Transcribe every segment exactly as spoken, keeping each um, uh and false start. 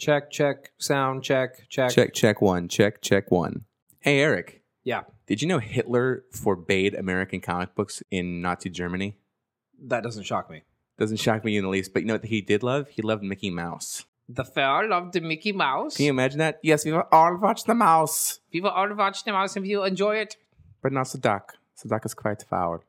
Check, check, sound, check, check. Check, check, one. Check, check, one. Hey, Eric. Yeah. Did you know Hitler forbade American comic books in Nazi Germany? That doesn't shock me. Doesn't shock me in the least. But you know what he did love? He loved Mickey Mouse. The fair loved the Mickey Mouse. Can you imagine that? Yes, we will all watch the mouse. We will all watch the mouse and we will enjoy it. But not the duck. The duck is quite foul.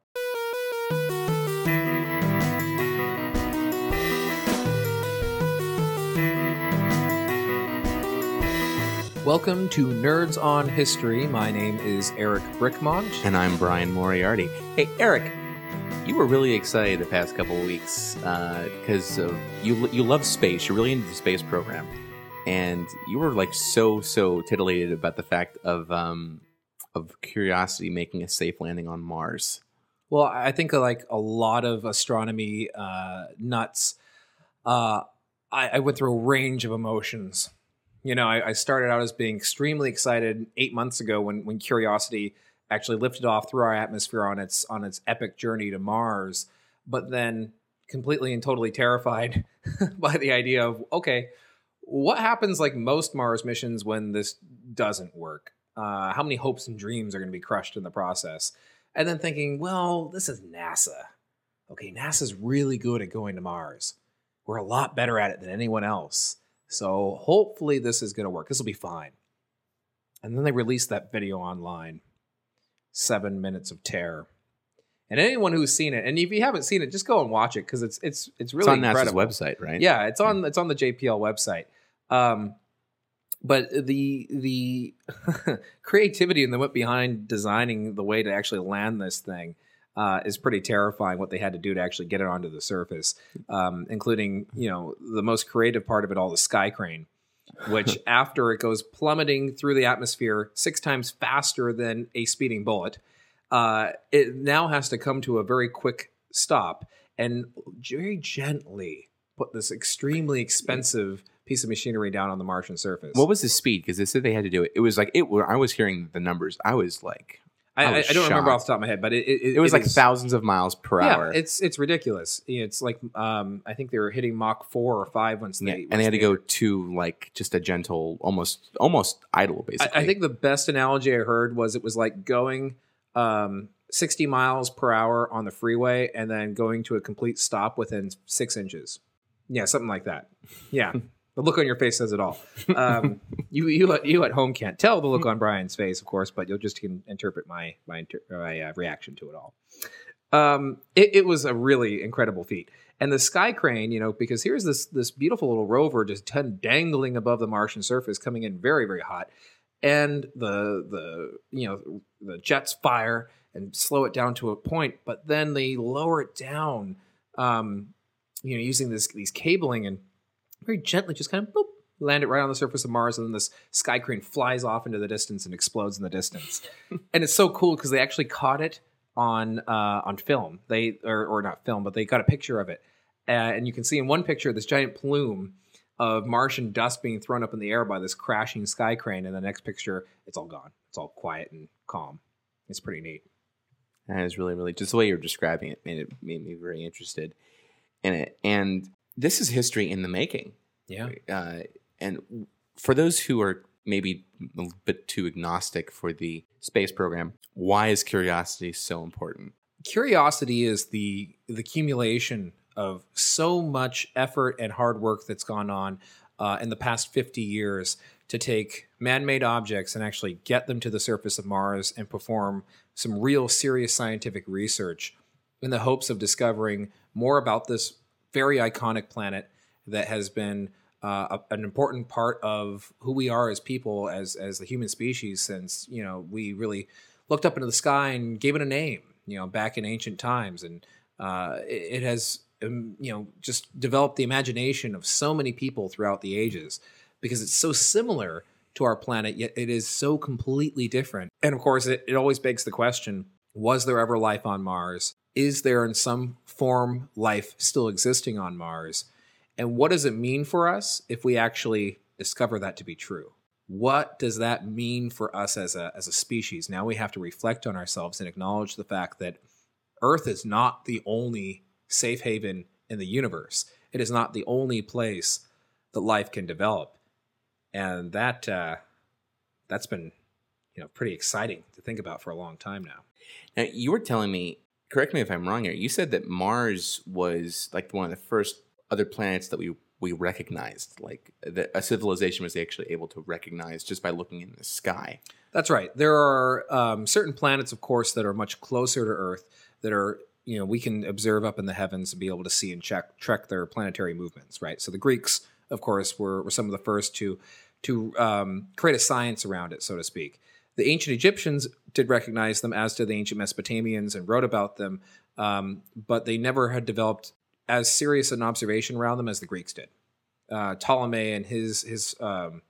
Welcome to Nerds on History. My name is Eric Brickmont. And I'm Brian Moriarty. Hey, Eric. You were really excited the past couple of weeks because uh, uh, you you love space. You're really into the space program, and you were like so so titillated about the fact of um, of Curiosity making a safe landing on Mars. Well, I think like a lot of astronomy uh, nuts, uh, I, I went through a range of emotions. You know, I, I started out as being extremely excited eight months ago when when Curiosity actually lifted off through our atmosphere on its on its epic journey to Mars, but then completely and totally terrified by the idea of, okay, what happens like most Mars missions when this doesn't work? Uh, how many hopes and dreams are going to be crushed in the process? And then thinking, well, this is NASA. Okay, NASA's really good at going to Mars. We're a lot better at it than anyone else. So hopefully this is going to work. This will be fine. And then they released that video online. Seven minutes of terror, and anyone who's seen it, and if you haven't seen it, just go and watch it because it's it's it's really it's on NASA's website, right? Yeah, it's on it's on the J P L website. Um, but the the creativity and the wit behind designing the way to actually land this thing uh, is pretty terrifying. What they had to do to actually get it onto the surface, um, including you know the most creative part of it all, the sky crane. Which after it goes plummeting through the atmosphere six times faster than a speeding bullet, uh, it now has to come to a very quick stop and very gently put this extremely expensive piece of machinery down on the Martian surface. What was the speed? Because they said they had to do it. It was like, it. I was hearing the numbers. I was like, I, I, was I don't shocked. remember off the top of my head, but it it, it was it like is, thousands of miles per yeah, hour. It's it's ridiculous. It's like um, I think they were hitting Mach four or five once they yeah, once and they had they to go hit. to like just a gentle, almost almost idle. Basically, I, I think the best analogy I heard was it was like going um, sixty miles per hour on the freeway and then going to a complete stop within six inches. Yeah, something like that. Yeah. The look on your face says it all. Um, you you you at home can't tell the look on Brian's face, of course, but you'll just can interpret my my, inter- my uh, reaction to it all. Um, it, it was a really incredible feat, and the sky crane, you know, because here's this this beautiful little rover just dangling above the Martian surface, coming in very very hot, and the the you know the jets fire and slow it down to a point, but then they lower it down, um, you know, using this these cabling and. Very gently, just kind of boop, land it right on the surface of Mars, and then this sky crane flies off into the distance and explodes in the distance. And it's so cool because they actually caught it on uh, on film. They or, or not film, but they got a picture of it, uh, and you can see in one picture this giant plume of Martian dust being thrown up in the air by this crashing sky crane. And the next picture, it's all gone. It's all quiet and calm. It's pretty neat. That is really, really just the way you were describing it made it made me very interested in it. And this is history in the making. Yeah. Uh, and for those who are maybe a bit too agnostic for the space program, why is Curiosity so important? Curiosity is the, the accumulation of so much effort and hard work that's gone on uh, in the past fifty years to take man-made objects and actually get them to the surface of Mars and perform some real serious scientific research in the hopes of discovering more about this very iconic planet that has been uh, a, an important part of who we are as people, as as the human species, since you know we really looked up into the sky and gave it a name, you know, back in ancient times, and uh, it, it has um, you know just developed the imagination of so many people throughout the ages because it's so similar to our planet, yet it is so completely different. And of course, it, it always begs the question: was there ever life on Mars? Is there in some form life still existing on Mars? And what does it mean for us if we actually discover that to be true? What does that mean for us as a as a species? Now we have to reflect on ourselves and acknowledge the fact that Earth is not the only safe haven in the universe. It is not the only place that life can develop. And that uh, that's been, you know, pretty exciting to think about for a long time now. Now, you were telling me, correct me if I'm wrong here, you said that Mars was like one of the first other planets that we we recognized, like that a civilization was actually able to recognize just by looking in the sky. That's right. There are um, certain planets, of course, that are much closer to Earth that are, you know, we can observe up in the heavens and be able to see and check, track their planetary movements, right? So the Greeks, of course, were, were some of the first to to um, create a science around it, so to speak. The ancient Egyptians did recognize them, as did the ancient Mesopotamians, and wrote about them, um, but they never had developed as serious an observation around them as the Greeks did. Uh, Ptolemy and his his um,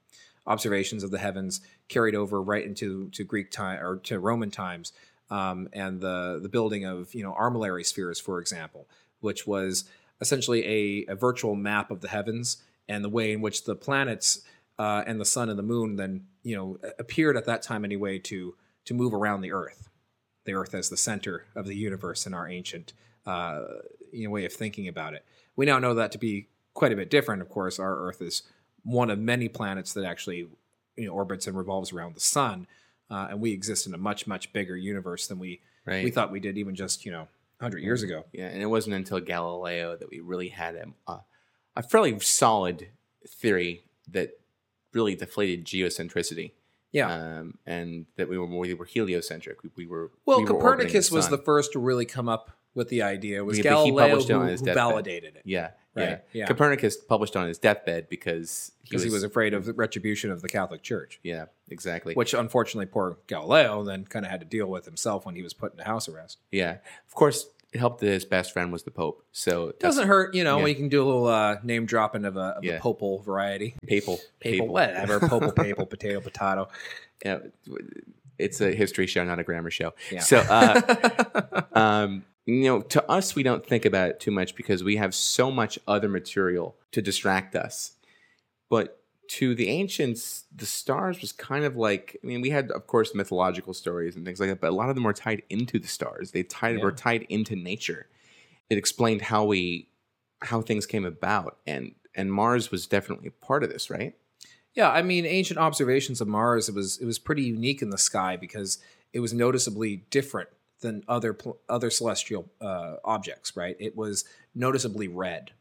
observations of the heavens carried over right into to Greek time or to Roman times, um, and the the building of you know armillary spheres, for example, which was essentially a, a virtual map of the heavens and the way in which the planets uh, and the sun and the moon then you know appeared at that time anyway to to move around the Earth, the Earth as the center of the universe in our ancient uh, you know way of thinking about it. We now know that to be quite a bit different. Of course, our Earth is one of many planets that actually you know, orbits and revolves around the sun, uh, and we exist in a much, much bigger universe than we right. we thought we did even just you know one hundred years ago. Yeah, and it wasn't until Galileo that we really had a, a, a fairly solid theory that really deflated geocentricity. Yeah, um, and that we were we were heliocentric. We, we were well. We were Copernicus the was the first to really come up with the idea. It was yeah, Galileo who, who validated it. Yeah. Right. Yeah. yeah. Copernicus published on his deathbed because he was, he was afraid of the retribution of the Catholic Church. Yeah, exactly. Which, unfortunately, poor Galileo then kind of had to deal with himself when he was put into house arrest. Yeah. Of course, it helped that his best friend was the Pope. So it doesn't hurt, you know, yeah. we can do a little uh, name dropping of, a, of yeah. the Popal variety. Papal. Papal. Papal. Whatever. Popal, papal, potato, potato. Yeah. It's a history show, not a grammar show. Yeah. So, uh, um, you know, to us, we don't think about it too much because we have so much other material to distract us. But to the ancients, the stars was kind of like, I mean, we had, of course, mythological stories and things like that, but a lot of them were tied into the stars. They tied yeah. were tied into nature. It explained how we, how things came about. And, and Mars was definitely a part of this, right? Yeah, I mean, ancient observations of Mars, it was, it was pretty unique in the sky because it was noticeably different than other other celestial uh, objects, right? It was noticeably red,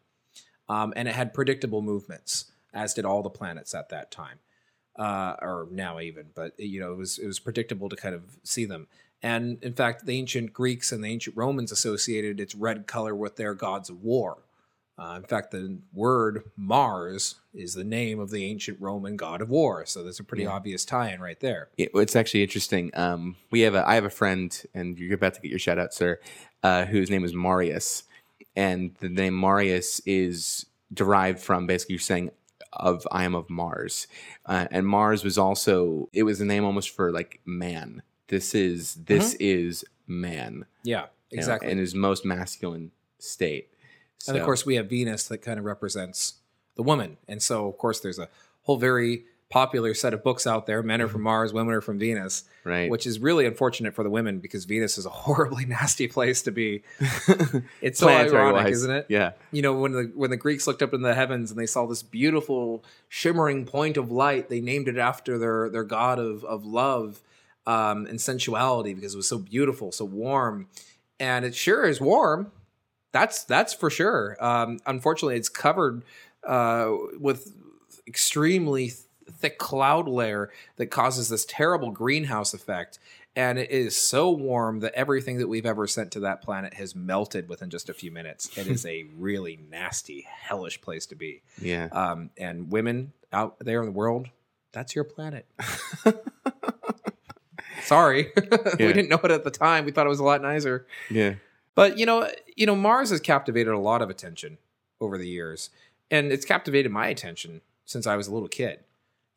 um, and it had predictable movements, as did all the planets at that time, uh, or now even. But you know, it was it was predictable to kind of see them. And in fact, the ancient Greeks and the ancient Romans associated its red color with their gods of war. Uh, in fact, the word Mars is the name of the ancient Roman god of war, so there's a pretty yeah. obvious tie-in right there. Yeah, it's actually interesting. Um, we have a, I have a friend, and you're about to get your shout-out, sir, uh, whose name is Marius, and the name Marius is derived from basically saying, "Of I am of Mars," uh, and Mars was also it was a name almost for like man. This is this mm-hmm. is man. Yeah, exactly. You know, in his most masculine state. So. And, of course, we have Venus that kind of represents the woman. And so, of course, there's a whole very popular set of books out there, Men Are From Mars, Women Are From Venus, right? Which is really unfortunate for the women because Venus is a horribly nasty place to be. It's so ironic, wise. Isn't it? Yeah. You know, when the when the Greeks looked up in the heavens and they saw this beautiful shimmering point of light, they named it after their, their god of, of love um, and sensuality because it was so beautiful, so warm. And it sure is warm. That's that's for sure. Um, unfortunately, it's covered uh, with extremely th- thick cloud layer that causes this terrible greenhouse effect. And it is so warm that everything that we've ever sent to that planet has melted within just a few minutes. It is a really nasty, hellish place to be. Yeah. Um, and women out there in the world, that's your planet. Sorry. Yeah. We didn't know it at the time. We thought it was a lot nicer. Yeah. But, you know, you know, Mars has captivated a lot of attention over the years, and it's captivated my attention since I was a little kid.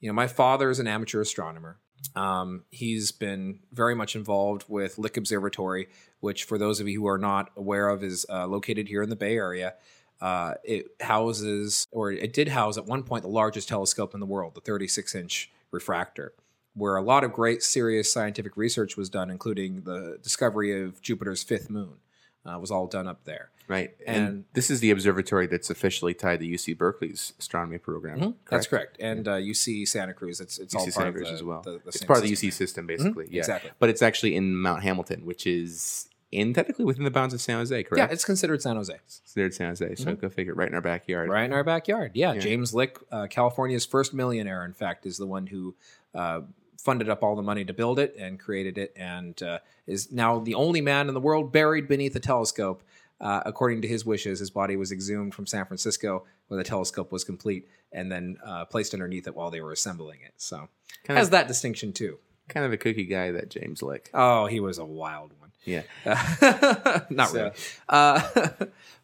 You know, my father is an amateur astronomer. Um, he's been very much involved with Lick Observatory, which, for those of you who are not aware of, is uh, located here in the Bay Area. Uh, it houses, or it did house at one point, the largest telescope in the world, the thirty-six inch refractor, where a lot of great serious scientific research was done, including the discovery of Jupiter's fifth moon. Uh, was all done up there. Right. And, and this is the observatory that's officially tied to U C Berkeley's astronomy program. Mm-hmm. Correct? That's correct. And uh, U C Santa Cruz. It's, it's U C all part Santa Cruz of the, as well. The, the it's part of the U C system, basically. Mm-hmm. Yeah. Exactly. But it's actually in Mount Hamilton, which is in technically within the bounds of San Jose, correct? Yeah, it's considered San Jose. It's considered San Jose. So mm-hmm. go figure, right in our backyard. Right in our backyard. Yeah. yeah. James Lick, uh, California's first millionaire, in fact, is the one who uh, funded up all the money to build it and created it, and uh, is now the only man in the world buried beneath a telescope. Uh, according to his wishes, his body was exhumed from San Francisco when the telescope was complete, and then uh, placed underneath it while they were assembling it. So kind has of, that distinction too. Kind of a kooky guy, that James Lick. Oh, he was a wild one. Yeah. Uh, not so. really. Uh,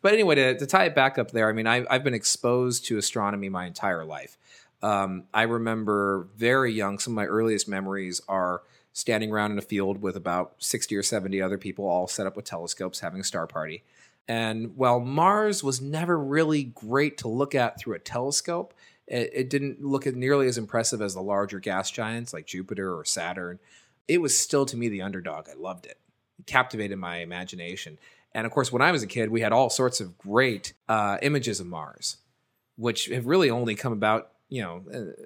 but anyway, to, to tie it back up there, I mean, I, I've been exposed to astronomy my entire life. Um, I remember very young, some of my earliest memories are standing around in a field with about sixty or seventy other people all set up with telescopes having a star party. And while Mars was never really great to look at through a telescope, it, it didn't look nearly as impressive as the larger gas giants like Jupiter or Saturn. It was still, to me, the underdog. I loved it. It captivated my imagination. And of course, when I was a kid, we had all sorts of great uh, images of Mars, which have really only come about, you know,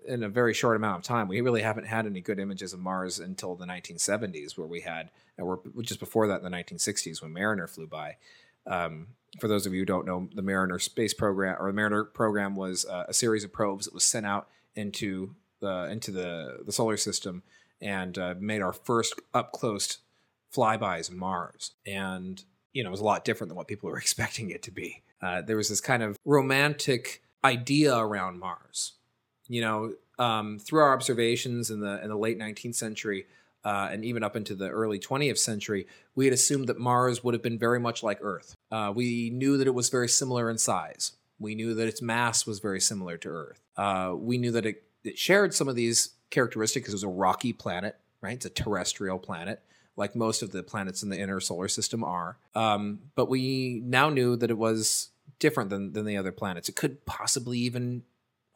in a very short amount of time. We really haven't had any good images of Mars until the nineteen seventies, where we had, or just before that, in the nineteen sixties, when Mariner flew by. Um, for those of you who don't know, the Mariner space program, or the Mariner program, was uh, a series of probes that was sent out into the into the, the solar system and uh, made our first up close flybys of Mars. And you know, it was a lot different than what people were expecting it to be. Uh, there was this kind of romantic idea around Mars. You know, um, through our observations in the in the late nineteenth century uh, and even up into the early twentieth century, we had assumed that Mars would have been very much like Earth. Uh, we knew that it was very similar in size. We knew that its mass was very similar to Earth. Uh, we knew that it, it shared some of these characteristics because it was a rocky planet, right? It's a terrestrial planet, like most of the planets in the inner solar system are. Um, but we now knew that it was different than, than the other planets. It could possibly even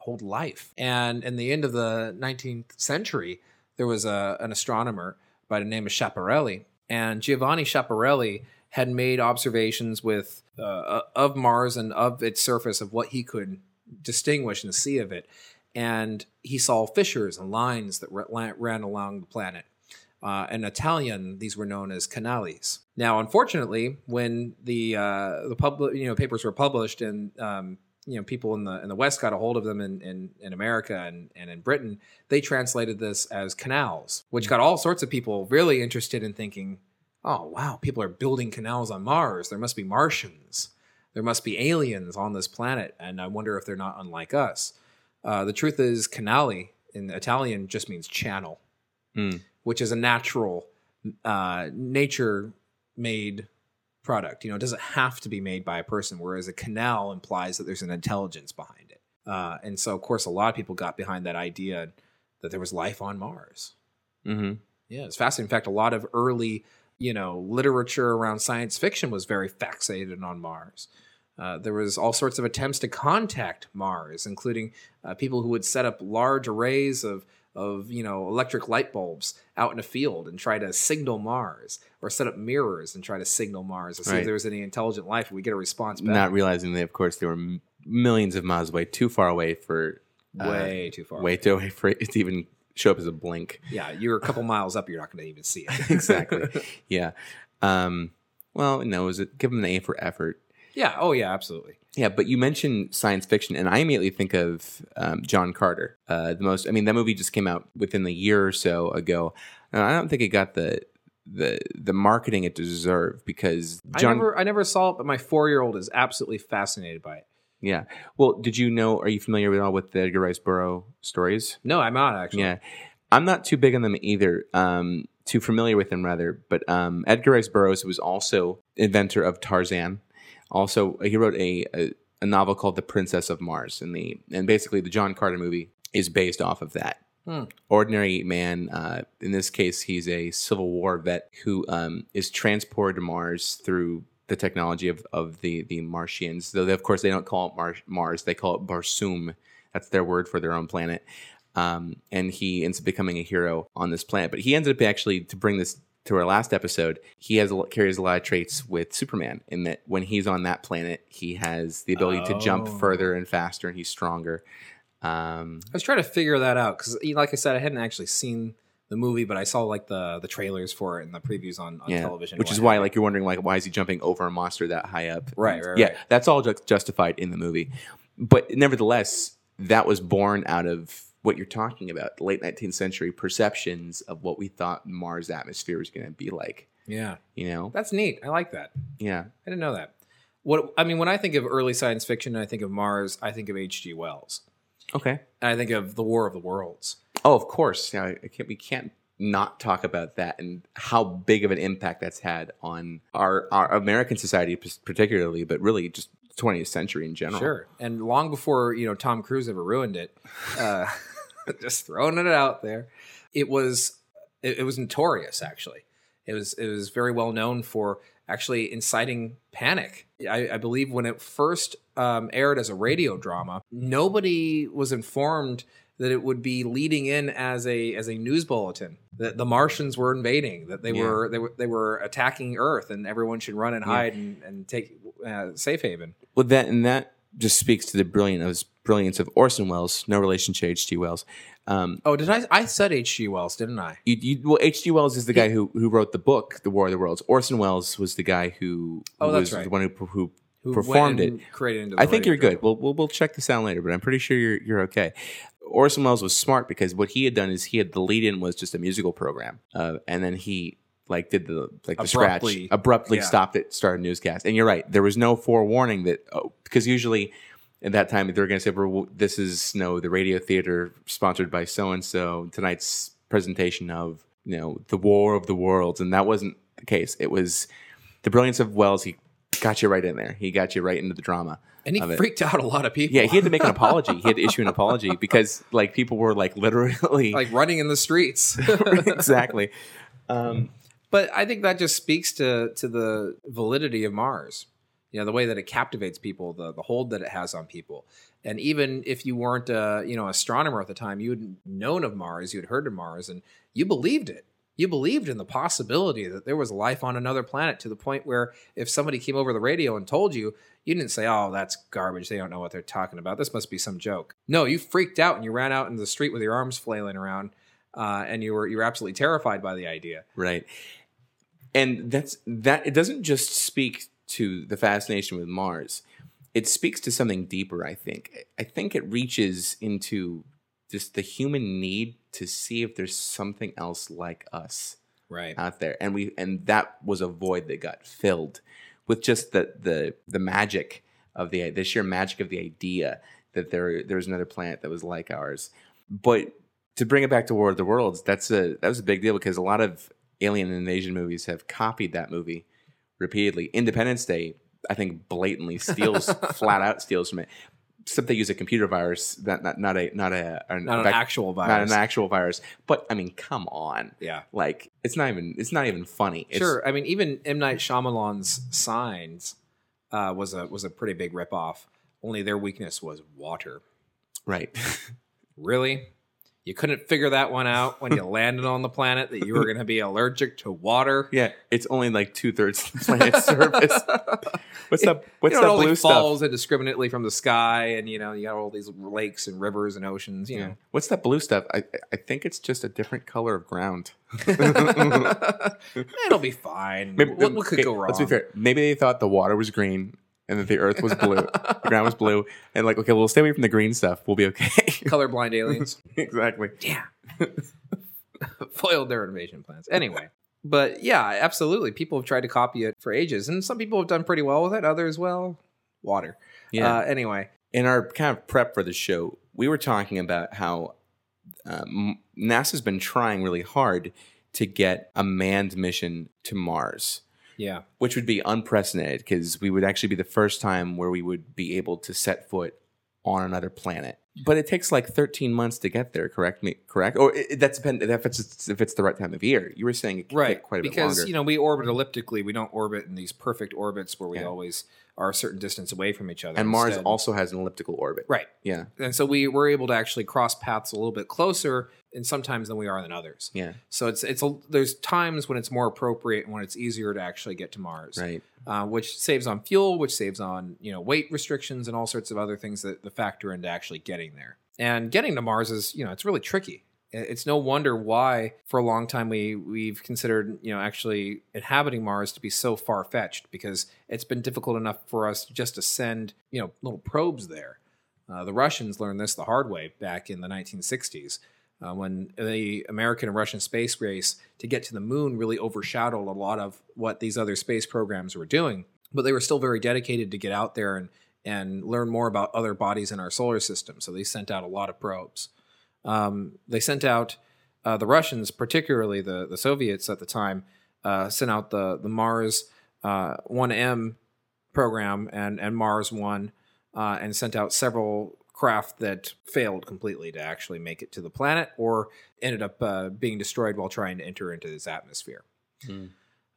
hold life. And in the end of the nineteenth century, there was a, an astronomer by the name of Schiaparelli, and Giovanni Schiaparelli had made observations with uh, of Mars and of its surface, of what he could distinguish and see of it. And he saw fissures and lines that ran along the planet. Uh, in Italian, these were known as canales. Now, unfortunately, when the uh, the public you know papers were published, and um, you know, people in the in the West got a hold of them in, in, in America and, and in Britain, they translated this as canals, which got all sorts of people really interested in thinking, oh, wow, people are building canals on Mars. There must be Martians. There must be aliens on this planet, and I wonder if they're not unlike us. Uh, the truth is, canale in Italian just means channel, mm. which is a natural, uh, nature-made product. You know, it doesn't have to be made by a person, whereas a canal implies that there's an intelligence behind it. Uh, and so, of course, a lot of people got behind that idea that there was life on Mars. Mm-hmm. Yeah, it's fascinating. In fact, a lot of early, you know, literature around science fiction was very fixated on Mars. Uh, there was all sorts of attempts to contact Mars, including uh, people who would set up large arrays of of, you know, electric light bulbs out in a field and try to signal Mars, or set up mirrors and try to signal Mars to see right. if there was any intelligent life. We get a response back. Not realizing that, of course, they were m- millions of miles away, too far away for... Uh, way too far Way away. too away for it to even show up as a blink. Yeah, you're a couple miles up, you're not going to even see it. Exactly. Yeah. Um, well, no, is it, give them the A for effort. Yeah. Oh, yeah, absolutely. Yeah, but you mentioned science fiction, and I immediately think of um, John Carter. Uh, the most, I mean, that movie just came out within a year or so ago. And I don't think it got the the the marketing it deserved, because John. I never, I never saw it, but my four-year-old is absolutely fascinated by it. Yeah. Well, did you know? Are you familiar at all with the Edgar Rice Burroughs stories? No, I'm not actually. Yeah, I'm not too big on them either. Um, too familiar with them rather. But um, Edgar Rice Burroughs was also inventor of Tarzan. Also, he wrote a, a a novel called The Princess of Mars, and the and basically the John Carter movie is based off of that. Hmm. Ordinary man, uh, in this case, he's a Civil War vet who um, is transported to Mars through the technology of, of the, the Martians. Though, they, of course, they don't call it Mar- Mars; they call it Barsoom. That's their word for their own planet. Um, and he ends up becoming a hero on this planet. But he ended up actually to bring this to our last episode, he has carries a lot of traits with Superman in that when he's on that planet, he has the ability oh. to jump further and faster, and he's stronger. Um, I was trying to figure that out because, like I said, I hadn't actually seen the movie, but I saw like the the trailers for it and the previews on, on yeah, television. Which is why like you're wondering like why is he jumping over a monster that high up? Right, right, yeah, right. That's all ju- justified in the movie. But nevertheless, that was born out of what you're talking about, late nineteenth century perceptions of what we thought Mars atmosphere was going to be like. Yeah. You know? That's neat. I like that. Yeah. I didn't know that. What I mean, when I think of early science fiction and I think of Mars, I think of H G. Wells. Okay. And I think of The War of the Worlds. Oh, of course. Now, I can't, we can't not talk about that and how big of an impact that's had on our, our American society particularly, but really just twentieth century in general. Sure. And long before, you know, Tom Cruise ever ruined it, uh, just throwing it out there, it was it, it was notorious, actually. It was it was very well known for actually inciting panic. I, I believe when it first um, aired as a radio drama, nobody was informed that it would be leading in as a as a news bulletin that the Martians were invading, that they yeah. were they were they were attacking Earth, and everyone should run and hide yeah. and, and take uh, safe haven. Well, that and that just speaks to the brilliance of, brilliance of Orson Welles. No relation to H G. Wells. Um, oh, did I? I said H G. Wells, didn't I? You, you, well, H G. Wells is the guy who who wrote the book, The War of the Worlds. Orson Welles was the guy who, who oh, that's was right. the one who who. Who performed it? Created into the I think you're good. We'll, we'll we'll check this out later, but I'm pretty sure you're you're okay. Orson Welles was smart because what he had done is he had the lead-in was just a musical program, uh, and then he like did the like the abruptly, scratch abruptly yeah. stopped it, started a newscast. And you're right, there was no forewarning that oh, because usually at that time they're going to say, well, "This is you know, the radio theater sponsored by so and so tonight's presentation of you know the War of the Worlds," and that wasn't the case. It was the brilliance of Wells. He got you right in there. He got you right into the drama. And he freaked out a lot of people. Yeah, he had to make an apology. He had to issue an apology because like people were like literally like running in the streets. Exactly. Um, but I think that just speaks to to the validity of Mars. You know, the way that it captivates people, the the hold that it has on people. And even if you weren't a, you know, astronomer at the time, you had known of Mars, you had heard of Mars, and you believed it. You believed in the possibility that there was life on another planet to the point where if somebody came over the radio and told you, you didn't say, oh, that's garbage. They don't know what they're talking about. This must be some joke. No, you freaked out and you ran out into the street with your arms flailing around uh, and you were you were absolutely terrified by the idea. Right. And that's that. It doesn't just speak to the fascination with Mars. It speaks to something deeper, I think. I think it reaches into just the human need to see if there's something else like us right. out there. And we and that was a void that got filled with just the the the magic of the the sheer magic of the idea that there there was another planet that was like ours. But to bring it back to War of the Worlds, that's a that was a big deal because a lot of alien invasion movies have copied that movie repeatedly. Independence Day, I think, blatantly steals flat out steals from it. Except they use a computer virus, that not not a not a or not an vac- actual virus, not an actual virus. But I mean, come on, yeah, like it's not even it's not even funny. It's, sure, I mean, even M. Night Shyamalan's Signs uh, was a was a pretty big ripoff. Only their weakness was water, right? Really, you couldn't figure that one out when you landed on the planet that you were going to be allergic to water. Yeah, it's only like two thirds of the planet's surface. What's that? What's you know, that blue stuff? It only falls indiscriminately from the sky, and you know you got all these lakes and rivers and oceans. You yeah. know, what's that blue stuff? I I think it's just a different color of ground. It'll be fine. Maybe, what, what could okay, go wrong? Let's be fair. Maybe they thought the water was green and that the earth was blue, the ground was blue, and like okay, we'll stay away from the green stuff. We'll be okay. Colorblind aliens. Exactly. Yeah. Foiled their invasion plans. Anyway. But yeah, absolutely. People have tried to copy it for ages. And some people have done pretty well with it. Others, well, water. Yeah. Uh, anyway. In our kind of prep for the show, we were talking about how um, NASA's been trying really hard to get a manned mission to Mars. Yeah. Which would be unprecedented because we would actually be the first time where we would be able to set foot on another planet. But it takes like thirteen months to get there, correct? Me, correct? Or it, that's been, if it's if it's the right time of year. You were saying it can right, take quite a bit longer. Because, you know, we orbit elliptically. We don't orbit in these perfect orbits where we yeah. always are a certain distance away from each other. And instead. Mars also has an elliptical orbit. Right. Yeah. And so we were able to actually cross paths a little bit closer and sometimes than we are than others. Yeah. So it's it's a, there's times when it's more appropriate and when it's easier to actually get to Mars. Right. Uh, which saves on fuel, which saves on, you know, weight restrictions and all sorts of other things that, that factor into actually getting there. And getting to Mars is, you know, it's really tricky. It's no wonder why for a long time we, we've considered, you know, actually inhabiting Mars to be so far-fetched, because it's been difficult enough for us just to send, you know, little probes there. Uh, the Russians learned this the hard way back in the nineteen sixties. Uh, when the American and Russian space race to get to the moon really overshadowed a lot of what these other space programs were doing. But they were still very dedicated to get out there and, and learn more about other bodies in our solar system. So they sent out a lot of probes. Um, they sent out, uh, the Russians, particularly the, the Soviets at the time, uh, sent out the, the Mars uh, one M program and, and Mars one uh, and sent out several craft that failed completely to actually make it to the planet, or ended up uh, being destroyed while trying to enter into its atmosphere. Mm.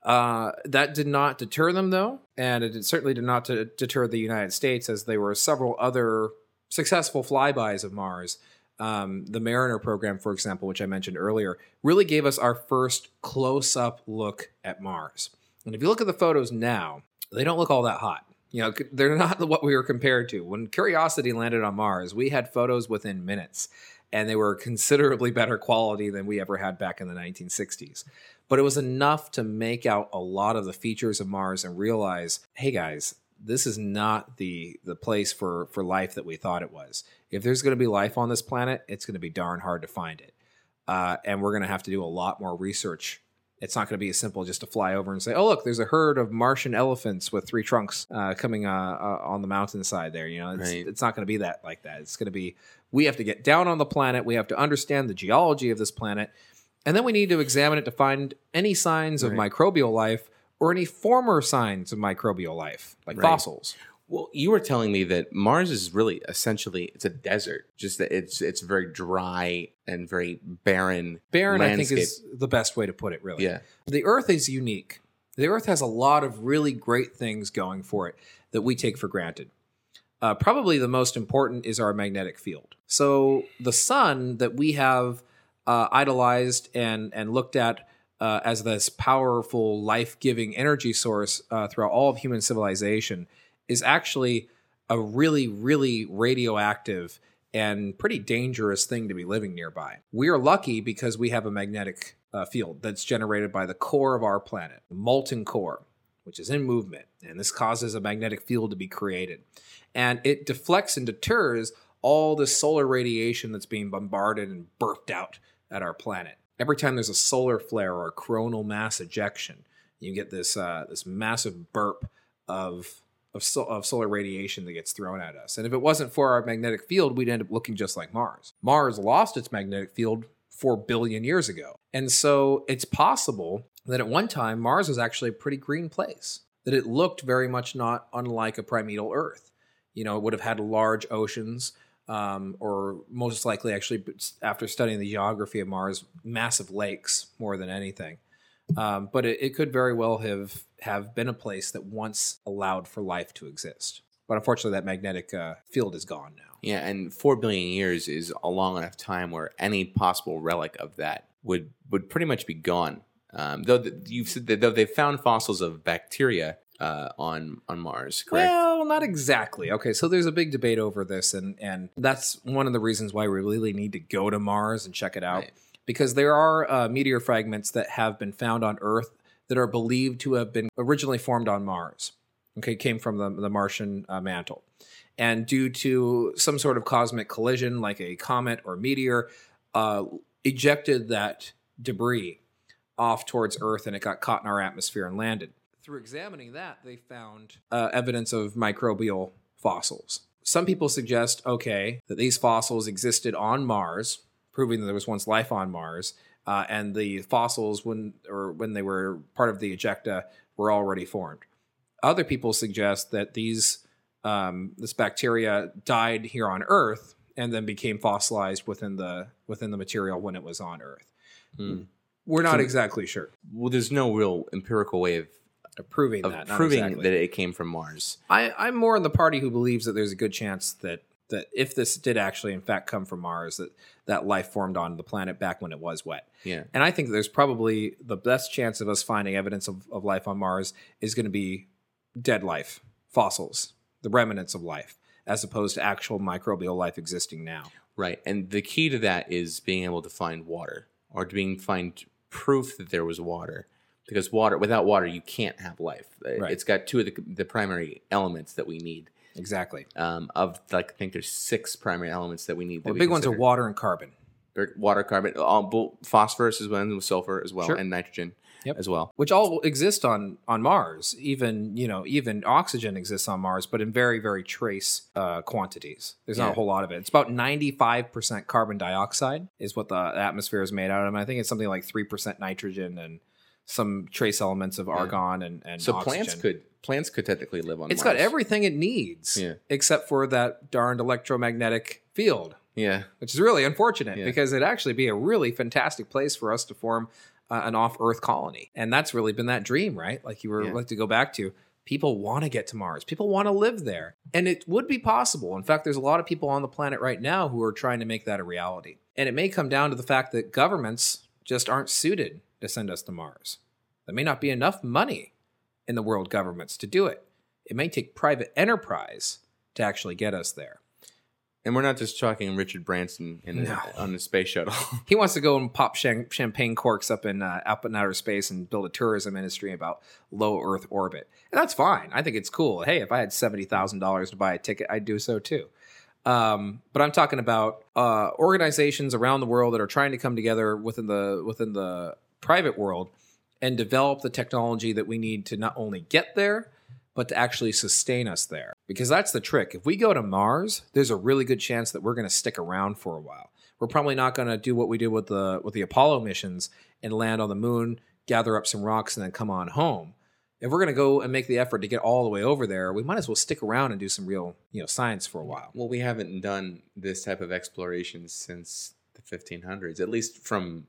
Uh, that did not deter them, though, and it certainly did not to deter the United States, as there were several other successful flybys of Mars. Um, the Mariner program, for example, which I mentioned earlier, really gave us our first close-up look at Mars. And if you look at the photos now, they don't look all that hot. You know, they're not what we were compared to. When Curiosity landed on Mars, we had photos within minutes, and they were considerably better quality than we ever had back in the nineteen sixties. But it was enough to make out a lot of the features of Mars and realize, hey guys, this is not the the place for, for life that we thought it was. If there's going to be life on this planet, it's going to be darn hard to find it. Uh, and we're going to have to do a lot more research. It's not going to be as simple just to fly over and say, oh, look, there's a herd of Martian elephants with three trunks uh, coming uh, uh, on the mountainside there. You know, it's, right. It's not going to be that like that. It's going to be, we have to get down on the planet. We have to understand the geology of this planet. And then we need to examine it to find any signs right. of microbial life, or any former signs of microbial life, like right. fossils. Well, you were telling me that Mars is really essentially, it's a desert. Just that it's it's very dry and very barren. Barren, landscape. I think, is the best way to put it, really. Yeah. The Earth is unique. The Earth has a lot of really great things going for it that we take for granted. Uh, probably the most important is our magnetic field. So the sun that we have uh, idolized and, and looked at uh, as this powerful, life-giving energy source uh, throughout all of human civilization is actually a really, really radioactive and pretty dangerous thing to be living nearby. We are lucky because we have a magnetic uh, field that's generated by the core of our planet, the molten core, which is in movement. And this causes a magnetic field to be created. And it deflects and deters all the solar radiation that's being bombarded and burped out at our planet. Every time there's a solar flare or a coronal mass ejection, you get this uh, this massive burp of... Of, so, of solar radiation that gets thrown at us. And if it wasn't for our magnetic field, we'd end up looking just like Mars. Mars lost its magnetic field four billion years ago. And so it's possible that at one time, Mars was actually a pretty green place, that it looked very much not unlike a primeval Earth. You know, it would have had large oceans, um, or most likely actually, after studying the geography of Mars, massive lakes more than anything. Um, but it, it could very well have, have been a place that once allowed for life to exist. But unfortunately, that magnetic uh, field is gone now. Yeah, and four billion years is a long enough time where any possible relic of that would, would pretty much be gone. Um, though the, you've said that, though they've found fossils of bacteria uh, on on Mars, correct? Well, not exactly. Okay, so there's a big debate over this, and, and that's one of the reasons why we really need to go to Mars and check it out. Right. Because there are uh, meteor fragments that have been found on Earth that are believed to have been originally formed on Mars. Okay, came from the, the Martian uh, mantle. And due to some sort of cosmic collision, like a comet or meteor, uh, ejected that debris off towards Earth, and it got caught in our atmosphere and landed. Through examining that, they found uh, evidence of microbial fossils. Some people suggest, okay, that these fossils existed on Mars, proving that there was once life on Mars, uh, and the fossils, when or when they were part of the ejecta, were already formed. Other people suggest that these um, this bacteria died here on Earth and then became fossilized within the within the material when it was on Earth. Mm. We're not so, exactly sure. Well, there's no real empirical way of proving that, proving exactly. that it came from Mars. I, I'm more on the party who believes that there's a good chance that that if this did actually in fact come from Mars, that that life formed on the planet back when it was wet. Yeah. And I think there's probably the best chance of us finding evidence of, of life on Mars is going to be dead life, fossils, the remnants of life, as opposed to actual microbial life existing now. Right. And the key to that is being able to find water or to being find proof that there was water, because water without water, you can't have life. Right. It's got two of the, the primary elements that we need. Exactly. Um, of like, I think there's six primary elements that we need. Well, the big ones are water and carbon. Water, carbon, all, phosphorus is one, sulfur as well, sure. and nitrogen yep. as well, which all exist on, on Mars. Even you know, even oxygen exists on Mars, but in very very trace uh, quantities. There's yeah. not a whole lot of it. It's about ninety-five percent carbon dioxide is what the atmosphere is made out of. And I think it's something like three percent nitrogen and some trace elements of argon yeah. and, and so oxygen. plants could. Plants could technically live on Mars. It's got everything it needs, yeah. except for that darned electromagnetic field. Yeah, which is really unfortunate yeah. because it'd actually be a really fantastic place for us to form uh, an off-Earth colony, and that's really been that dream, right? Like you were yeah. like to go back to. People want to get to Mars. People want to live there, and it would be possible. In fact, there's a lot of people on the planet right now who are trying to make that a reality, and it may come down to the fact that governments just aren't suited to send us to Mars. There may not be enough money in the world governments to do it. It may take private enterprise to actually get us there. And we're not just talking Richard Branson in no. a, on the space shuttle. He wants to go and pop champagne corks up in uh, up in outer space and build a tourism industry about low Earth orbit. And that's fine. I think it's cool. Hey, if I had seventy thousand dollars to buy a ticket, I'd do so too. Um, but I'm talking about uh, organizations around the world that are trying to come together within the within the private world and develop the technology that we need to not only get there, but to actually sustain us there. Because that's the trick. If we go to Mars, there's a really good chance that we're going to stick around for a while. We're probably not going to do what we did with the with the Apollo missions and land on the moon, gather up some rocks, and then come on home. If we're going to go and make the effort to get all the way over there, we might as well stick around and do some real, you know, science for a while. Well, we haven't done this type of exploration since the fifteen hundreds, at least from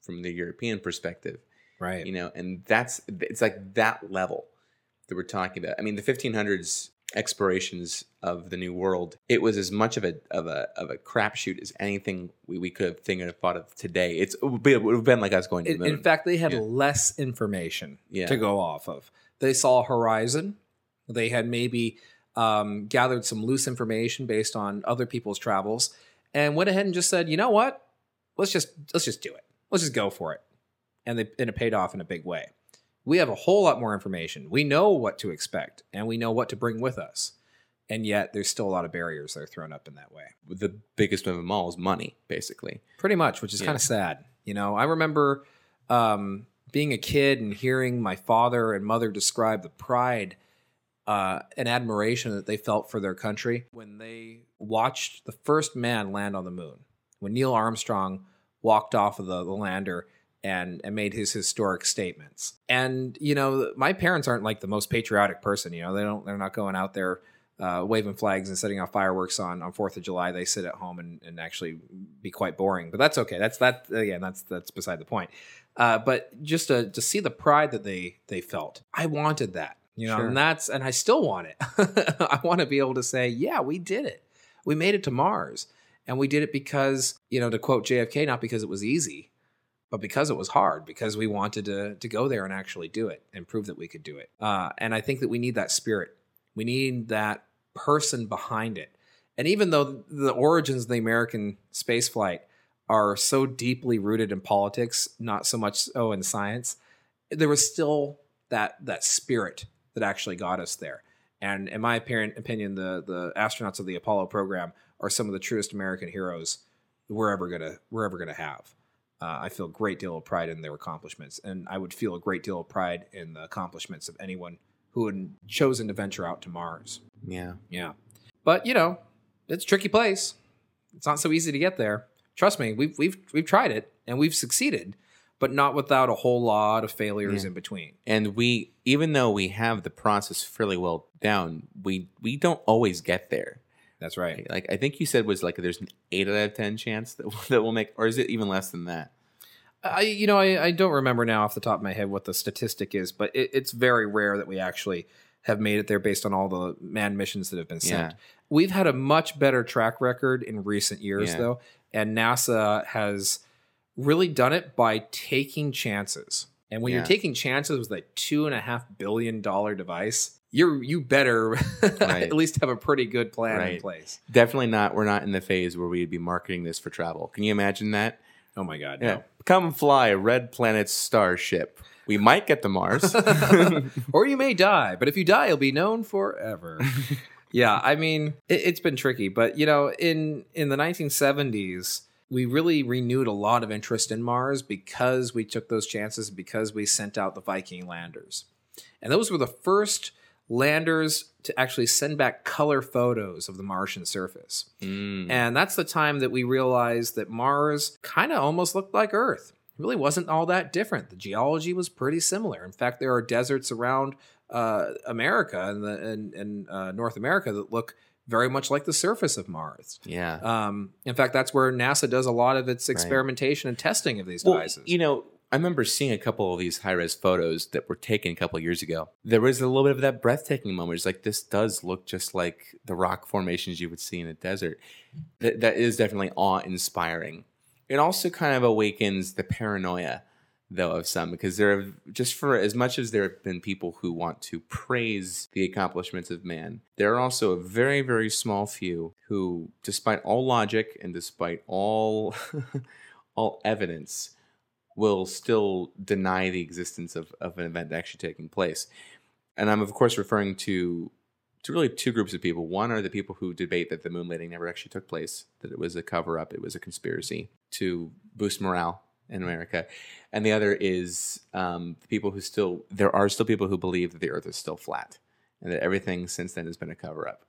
from the European perspective. Right. You know, and that's, it's like that level that we're talking about. I mean, the fifteen hundreds explorations of the New World, it was as much of a, of a, of a crapshoot as anything we, we could have think and thought of today. It's, it would, be, it would have been like us going to the moon. In fact, they had yeah. less information yeah. to go off of. They saw a horizon. They had maybe um, gathered some loose information based on other people's travels and went ahead and just said, you know what, let's just, let's just do it. Let's just go for it. And, they, and it paid off in a big way. We have a whole lot more information. We know what to expect, and we know what to bring with us. And yet, there's still a lot of barriers that are thrown up in that way. The biggest of them all is money, basically. Pretty much, which is yeah. kind of sad. You know, I remember um, being a kid and hearing my father and mother describe the pride uh, and admiration that they felt for their country when they watched the first man land on the moon. When Neil Armstrong walked off of the, the lander And, and made his historic statements. And, you know, my parents aren't like the most patriotic person. You know, they don't, they're not going out there uh, waving flags and setting off fireworks on, on fourth of July. They sit at home and, and actually be quite boring, but that's okay. That's that. Again, that's, that's beside the point. Uh, but just to, to see the pride that they, they felt, I wanted that, you know, sure. and that's, and I still want it. I want to be able to say, yeah, we did it. We made it to Mars, and we did it because, you know, to quote J F K, not because it was easy, but because it was hard, because we wanted to to go there and actually do it and prove that we could do it. Uh, and I think that we need that spirit. We need that person behind it. And even though the origins of the American spaceflight are so deeply rooted in politics, not so much so in science, there was still that that spirit that actually got us there. And in my opinion, the the astronauts of the Apollo program are some of the truest American heroes we're ever gonna we're ever gonna have. Uh, I feel a great deal of pride in their accomplishments, and I would feel a great deal of pride in the accomplishments of anyone who had chosen to venture out to Mars. Yeah. Yeah. But, you know, it's a tricky place. It's not so easy to get there. Trust me, we've we've we've tried it, and we've succeeded, but not without a whole lot of failures yeah. in between. And we, even though we have the process fairly well down, we, we don't always get there. That's right. Like, I think you said was like there's an eight out of ten chance that, that we'll make, or is it even less than that? I, you know, I, I don't remember now off the top of my head what the statistic is, but it, it's very rare that we actually have made it there based on all the manned missions that have been sent. Yeah. We've had a much better track record in recent years, yeah. though, and NASA has really done it by taking chances. And when yeah. you're taking chances with a two and a half billion dollar device, you you better right. at least have a pretty good plan right. in place. Definitely not. We're not in the phase where we'd be marketing this for travel. Can you imagine that? Oh my God! Yeah. No. Come fly a Red Planet starship. We might get to Mars, or you may die. But if you die, you'll be known forever. Yeah, I mean, it, it's been tricky. But you know, in in the nineteen seventies. We really renewed a lot of interest in Mars because we took those chances, because we sent out the Viking landers. And those were the first landers to actually send back color photos of the Martian surface. Mm. And that's the time that we realized that Mars kind of almost looked like Earth. It really wasn't all that different. The geology was pretty similar. In fact, there are deserts around uh, America and, the, and, and uh, North America that look very much like the surface of Mars. Yeah. Um, in fact, that's where NASA does a lot of its experimentation right. and testing of these well, devices. You know, I remember seeing a couple of these high-res photos that were taken a couple of years ago. There was a little bit of that breathtaking moment. It's like, this does look just like the rock formations you would see in a desert. That, that is definitely awe-inspiring. It also kind of awakens the paranoia, though, of some, because there have, just for as much as there have been people who want to praise the accomplishments of man, there are also a very, very small few who, despite all logic and despite all all evidence, will still deny the existence of, of an event actually taking place. And I'm, of course, referring to, to really two groups of people. One are the people who debate that the moon landing never actually took place, that it was a cover-up, it was a conspiracy to boost morale in America. And the other is um, the people who still, there are still people who believe that the Earth is still flat and that everything since then has been a cover-up.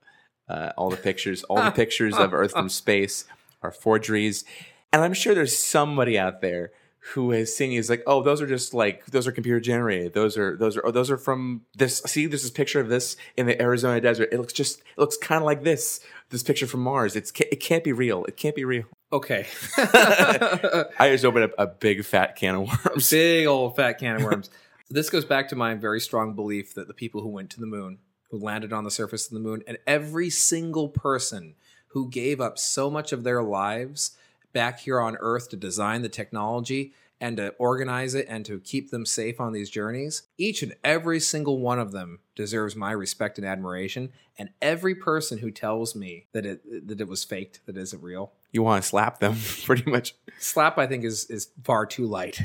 Uh, all the pictures, all the pictures of Earth from space are forgeries. And I'm sure there's somebody out there who has seen is like, oh, those are just like, those are computer generated. Those are, those are, oh, those are from this. See, this is a picture of this in the Arizona desert. It looks just, it looks kind of like this, this picture from Mars. It's, it can't be real. It can't be real. Okay. I just opened up a big fat can of worms. Big old fat can of worms. This goes back to my very strong belief that the people who went to the moon, who landed on the surface of the moon, and every single person who gave up so much of their lives back here on Earth to design the technology and to organize it and to keep them safe on these journeys, each and every single one of them deserves my respect and admiration. And every person who tells me that it that it was faked, that it isn't real, you want to slap them, pretty much. Slap, I think, is is far too light.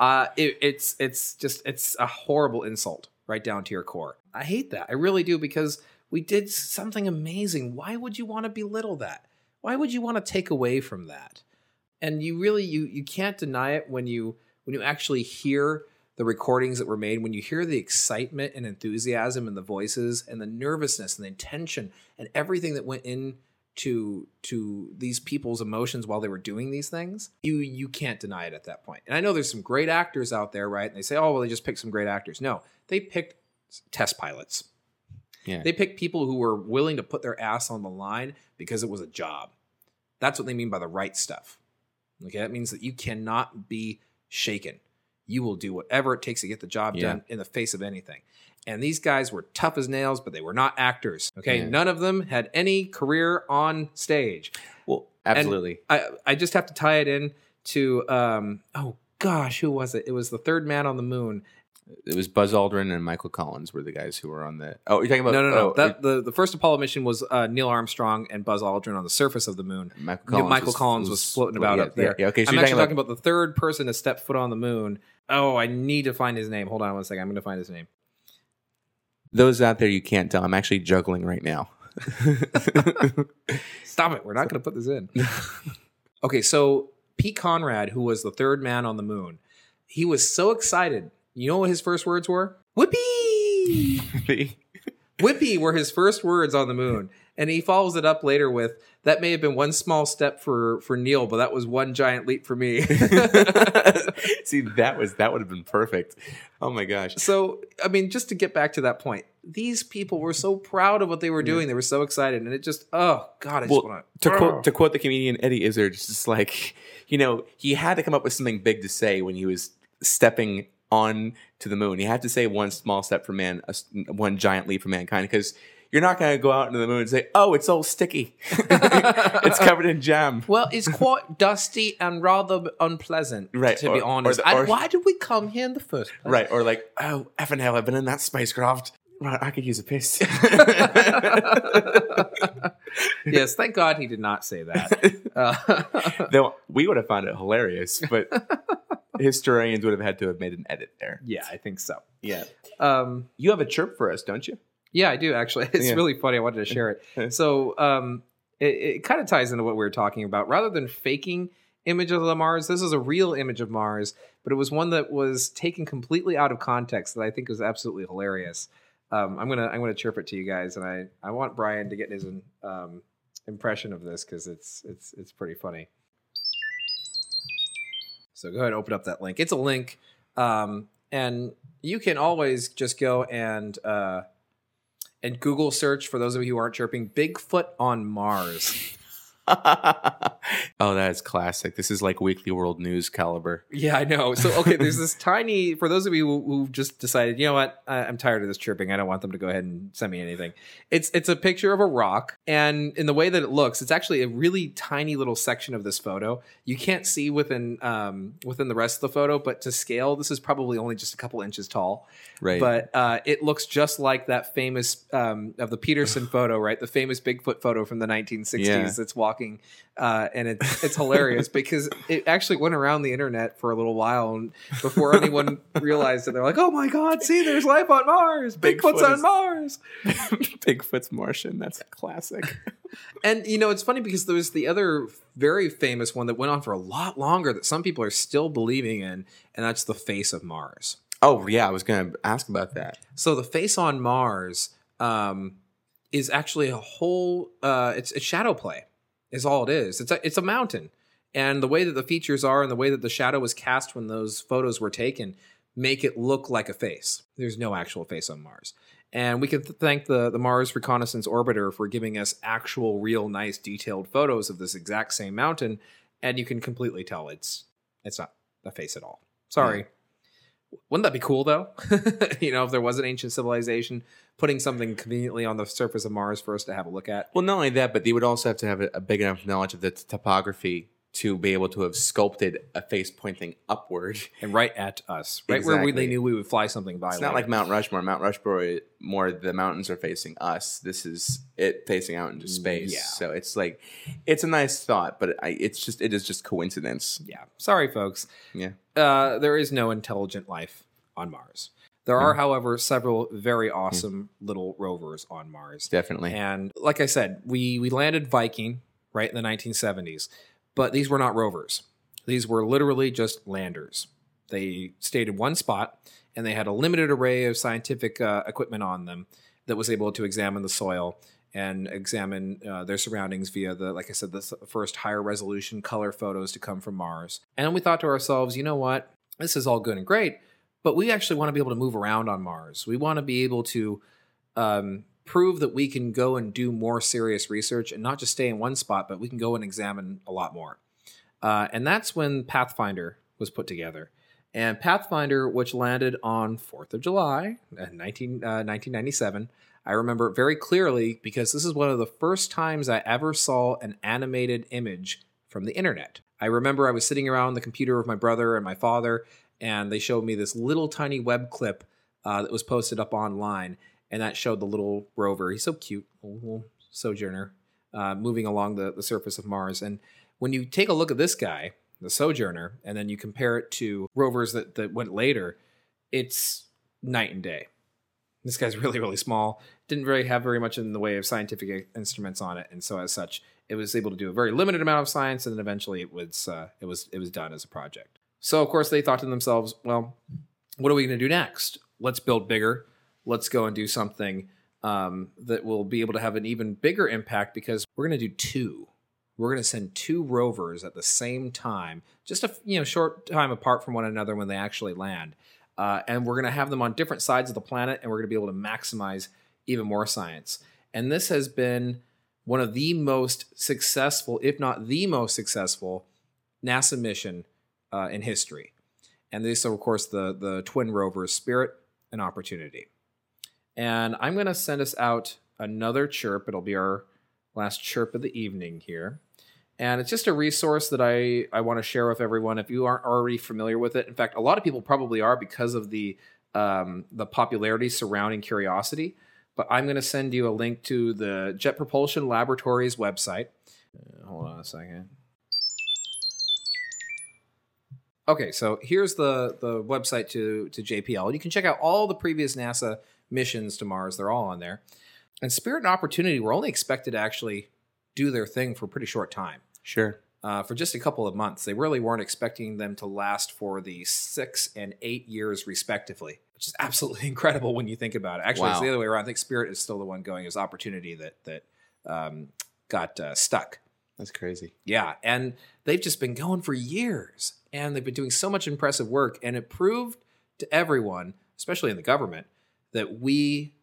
uh, it, it's it's just it's a horrible insult right down to your core. I hate that. I really do, because we did something amazing. Why would you want to belittle that? Why would you want to take away from that? And you really you you can't deny it when you when you actually hear the recordings that were made, when you hear the excitement and enthusiasm and the voices and the nervousness and the intention and everything that went in to to these people's emotions while they were doing these things, you you can't deny it at that point. And I know there's some great actors out there, right? And they say, oh, well, they just picked some great actors. No, they picked test pilots. Yeah. They picked people who were willing to put their ass on the line because it was a job. That's what they mean by the right stuff. Okay, that means that you cannot be shaken. You will do whatever it takes to get the job yeah. done in the face of anything. And these guys were tough as nails, but they were not actors. Okay, yeah. None of them had any career on stage. Well, absolutely. And I I just have to tie it in to um oh gosh, who was it? It was the third man on the moon. It was Buzz Aldrin and Michael Collins were the guys who were on the. Oh, you're talking about no, no, no. Oh, that, the the first Apollo mission was uh, Neil Armstrong and Buzz Aldrin on the surface of the moon. Michael Collins, yeah, Michael was, Collins was floating about yeah, up there. Yeah, yeah, okay, so I'm you're actually talking about, talking about the third person to step foot on the moon. Oh, I need to find his name. Hold on one second. I'm going to find his name. Those out there, you can't tell. I'm actually juggling right now. Stop it. We're not going to put this in. Okay, so Pete Conrad, who was the third man on the moon, he was so excited. You know what his first words were? Whoopee! Whippy were his first words on the moon. And he follows it up later with, that may have been one small step for, for Neil, but that was one giant leap for me. See, that was that would have been perfect. Oh, my gosh. So, I mean, just to get back to that point, these people were so proud of what they were doing. Yeah. They were so excited. And it just, oh, God, I well, just want to... Oh. Quote, to quote the comedian Eddie Izzard, it's just like, you know, he had to come up with something big to say when he was stepping on to the moon. He had to say one small step for man, a, one giant leap for mankind, because... You're not going to go out into the moon and say, oh, it's all sticky. It's covered in jam. Well, it's quite dusty and rather unpleasant, right, to or, be honest. Or the, or, I, why did we come here in the first place? Right, or like, oh, effing hell, I've been in that spacecraft. Right, I could use a piss. Yes, thank God he did not say that. Uh, Though we would have found it hilarious, but historians would have had to have made an edit there. Yeah, I think so. Yeah. Um, you have a chirp for us, don't you? Yeah, I do, actually. It's yeah. really funny. I wanted to share it. So um, it, it kind of ties into what we were talking about. Rather than faking images of the Mars, this is a real image of Mars, but it was one that was taken completely out of context that I think was absolutely hilarious. Um, I'm gonna I'm gonna chirp it to you guys, and I, I want Brian to get his um, impression of this because it's it's it's pretty funny. So go ahead and open up that link. It's a link, um, and you can always just go and. Uh, And Google search, for those of you who aren't chirping, Bigfoot on Mars. Oh, that is classic. This is like Weekly World News caliber. Yeah, I know. So, okay, there's this tiny, for those of you who, who just decided, you know what, I, I'm tired of this chirping. I don't want them to go ahead and send me anything. It's it's a picture of a rock. And in the way that it looks, it's actually a really tiny little section of this photo. You can't see within um, within the rest of the photo, but to scale, this is probably only just a couple inches tall. Right. But uh, it looks just like that famous, um, of the Peterson photo, right? The famous Bigfoot photo from the nineteen sixties yeah. that's walking. Uh, and it's, it's hilarious because it actually went around the internet for a little while and before anyone realized it. They're like, oh my God, see, there's life on Mars. Bigfoot's Bigfoot on is, Mars. Bigfoot's Martian. That's classic. And, you know, it's funny because there was the other very famous one that went on for a lot longer that some people are still believing in, and that's the face of Mars. Oh, yeah. I was going to ask about that. So the face on Mars um, is actually a whole uh, – it's a shadow play. Is all it is. It's a, it's a mountain. And the way that the features are and the way that the shadow was cast when those photos were taken make it look like a face. There's no actual face on Mars. And we can th- thank the, the Mars Reconnaissance Orbiter for giving us actual, real, nice, detailed photos of this exact same mountain. And you can completely tell it's it's not a face at all. Sorry. Mm. Wouldn't that be cool, though? You know, if there was an ancient civilization putting something conveniently on the surface of Mars for us to have a look at. Well, not only that, but they would also have to have a, a big enough knowledge of the t- topography to be able to have sculpted a face pointing upward. And right at us. Right exactly. Where we, they knew we would fly something by. It's later. Not like Mount Rushmore. Mount Rushmore, more the mountains are facing us. This is it facing out into space. Yeah. So it's like, it's a nice thought, but I, it's just, it is just coincidence. Yeah. Sorry, folks. Yeah. Uh, there is no intelligent life on Mars. There are, mm. however, several very awesome mm. little rovers on Mars. Definitely. And like I said, we, we landed Viking, right, in the nineteen seventies. But these were not rovers. These were literally just landers. They stayed in one spot, and they had a limited array of scientific uh, equipment on them that was able to examine the soil and examine uh, their surroundings via the, like I said, the first higher resolution color photos to come from Mars. And we thought to ourselves, you know what? This is all good and great, but we actually want to be able to move around on Mars. We want to be able to um, prove that we can go and do more serious research and not just stay in one spot, but we can go and examine a lot more. Uh, and that's when Pathfinder was put together. And Pathfinder, which landed on fourth of July, nineteen ninety-seven, I remember it very clearly because this is one of the first times I ever saw an animated image from the internet. I remember I was sitting around the computer with my brother and my father, and they showed me this little tiny web clip uh, that was posted up online. And that showed the little rover. He's so cute, little Sojourner, uh, moving along the, the surface of Mars. And when you take a look at this guy, the Sojourner, and then you compare it to rovers that, that went later, it's night and day. This guy's really, really small. Didn't really have very much in the way of scientific instruments on it. And so as such, it was able to do a very limited amount of science. And then eventually it was, uh, it was, it was done as a project. So, of course, they thought to themselves, well, what are we going to do next? Let's build bigger. Let's go and do something um, that will be able to have an even bigger impact, because we're going to do two. We're going to send two rovers at the same time, just a you know short time apart from one another when they actually land. Uh, and we're going to have them on different sides of the planet, and we're going to be able to maximize even more science. And this has been one of the most successful, if not the most successful, NASA mission uh, in history. And these are, of course, the, the twin rovers, Spirit and Opportunity. And I'm going to send us out another chirp. It'll be our last chirp of the evening here. And it's just a resource that I, I want to share with everyone if you aren't already familiar with it. In fact, a lot of people probably are because of the um, the popularity surrounding Curiosity. But I'm going to send you a link to the Jet Propulsion Laboratories website. Uh, hold on a second. Okay, so here's the, the website to, to J P L. You can check out all the previous NASA missions to Mars. They're all on there. And Spirit and Opportunity were only expected to actually do their thing for a pretty short time. Sure. Uh, for just a couple of months. They really weren't expecting them to last for the six and eight years respectively, which is absolutely incredible when you think about it. Actually, wow. It's the other way around. I think Spirit is still the one going. It was Opportunity that, that um, got uh, stuck. That's crazy. Yeah, and they've just been going for years, and they've been doing so much impressive work, and it proved to everyone, especially in the government, that we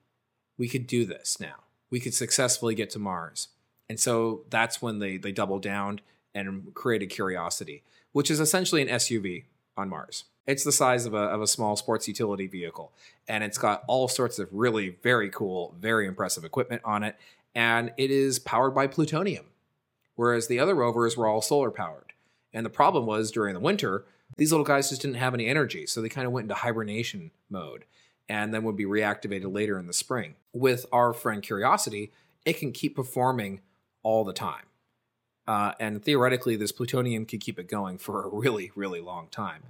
we could do this now. We could successfully get to Mars. And so that's when they, they doubled down and created Curiosity, which is essentially an S U V on Mars. It's the size of a of a small sports utility vehicle, and it's got all sorts of really very cool, very impressive equipment on it, and it is powered by plutonium, whereas the other rovers were all solar powered. And the problem was during the winter, these little guys just didn't have any energy, so they kind of went into hibernation mode and then would be reactivated later in the spring. With our friend Curiosity, it can keep performing all the time. Uh, and theoretically, this plutonium could keep it going for a really, really long time.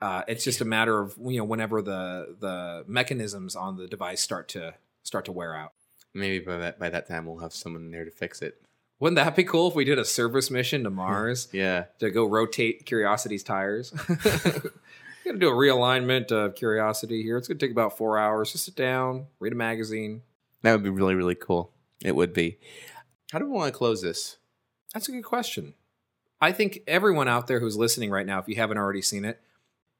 Uh, it's just a matter of, you know, whenever the the mechanisms on the device start to start to wear out. Maybe by that by that time, we'll have someone there to fix it. Wouldn't that be cool if we did a service mission to Mars? Yeah. To go rotate Curiosity's tires. Got to do a realignment of Curiosity here. It's going to take about four hours. Just sit down, read a magazine. That would be really, really cool. It would be. How do we want to close this? That's a good question. I think everyone out there who's listening right now, if you haven't already seen it,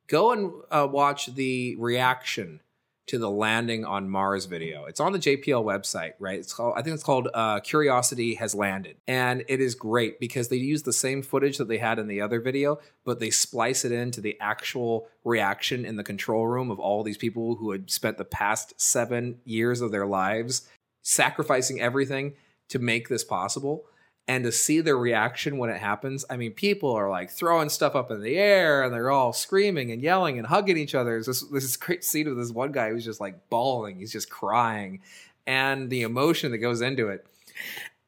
go and uh, watch the reaction to the landing on Mars video. It's on the J P L website, right? It's called, I think it's called uh, Curiosity Has Landed. And it is great because they use the same footage that they had in the other video, but they splice it into the actual reaction in the control room of all these people who had spent the past seven years of their lives sacrificing everything to make this possible. And to see their reaction when it happens, I mean, people are like throwing stuff up in the air, and they're all screaming and yelling and hugging each other. There's this, this great scene of this one guy who's just like bawling. He's just crying. And the emotion that goes into it.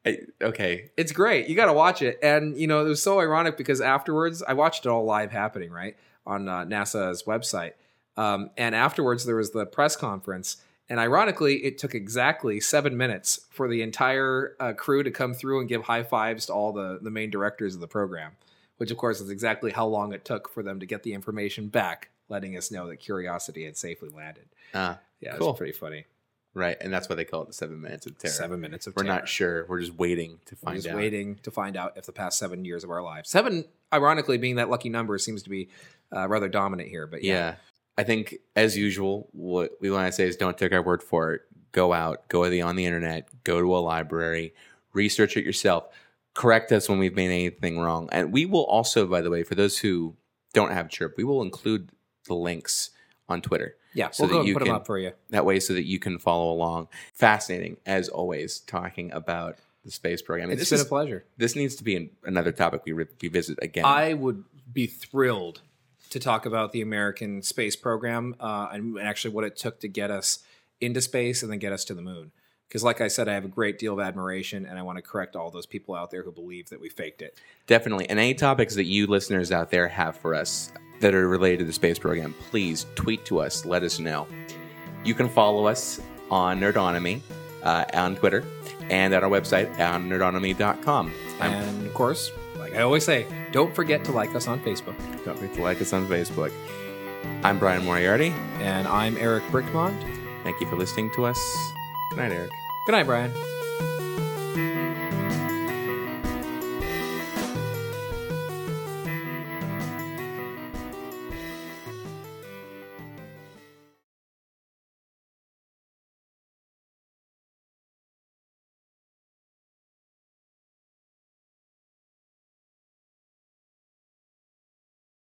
I, okay. It's great. You got to watch it. And, you know, it was so ironic because afterwards, I watched it all live happening, right, on uh, NASA's website. Um, and afterwards, there was the press conference. And ironically, it took exactly seven minutes for the entire uh, crew to come through and give high fives to all the, the main directors of the program, which, of course, is exactly how long it took for them to get the information back, letting us know that Curiosity had safely landed. Ah, yeah, cool. It was pretty funny. Right, and that's why they call it the seven minutes of terror. Seven minutes of terror. We're not sure. We're just waiting to find out. We're just waiting to find out if the past seven years of our lives. Seven, ironically, being that lucky number, seems to be uh, rather dominant here. But yeah. yeah. I think, as usual, what we want to say is don't take our word for it. Go out, go on the internet, go to a library, research it yourself. Correct us when we've made anything wrong. And we will also, by the way, for those who don't have Chirp, we will include the links on Twitter. Yeah, so we'll that go and you put can, them up for you. That way so that you can follow along. Fascinating, as always, talking about the space program. It's this been is, a pleasure. This needs to be an, another topic we revisit again. I would be thrilled to talk about the American space program uh, and actually what it took to get us into space and then get us to the moon. Because like I said, I have a great deal of admiration, and I want to correct all those people out there who believe that we faked it. Definitely. And any topics that you listeners out there have for us that are related to the space program, please tweet to us. Let us know. You can follow us on Nerdonomy uh, on Twitter and at our website on nerdonomy dot com. And, of course, like I always say, don't forget to like us on Facebook. Don't forget to like us on Facebook. I'm Brian Moriarty. And I'm Eric Brickmont. Thank you for listening to us. Good night, Eric. Good night, Brian.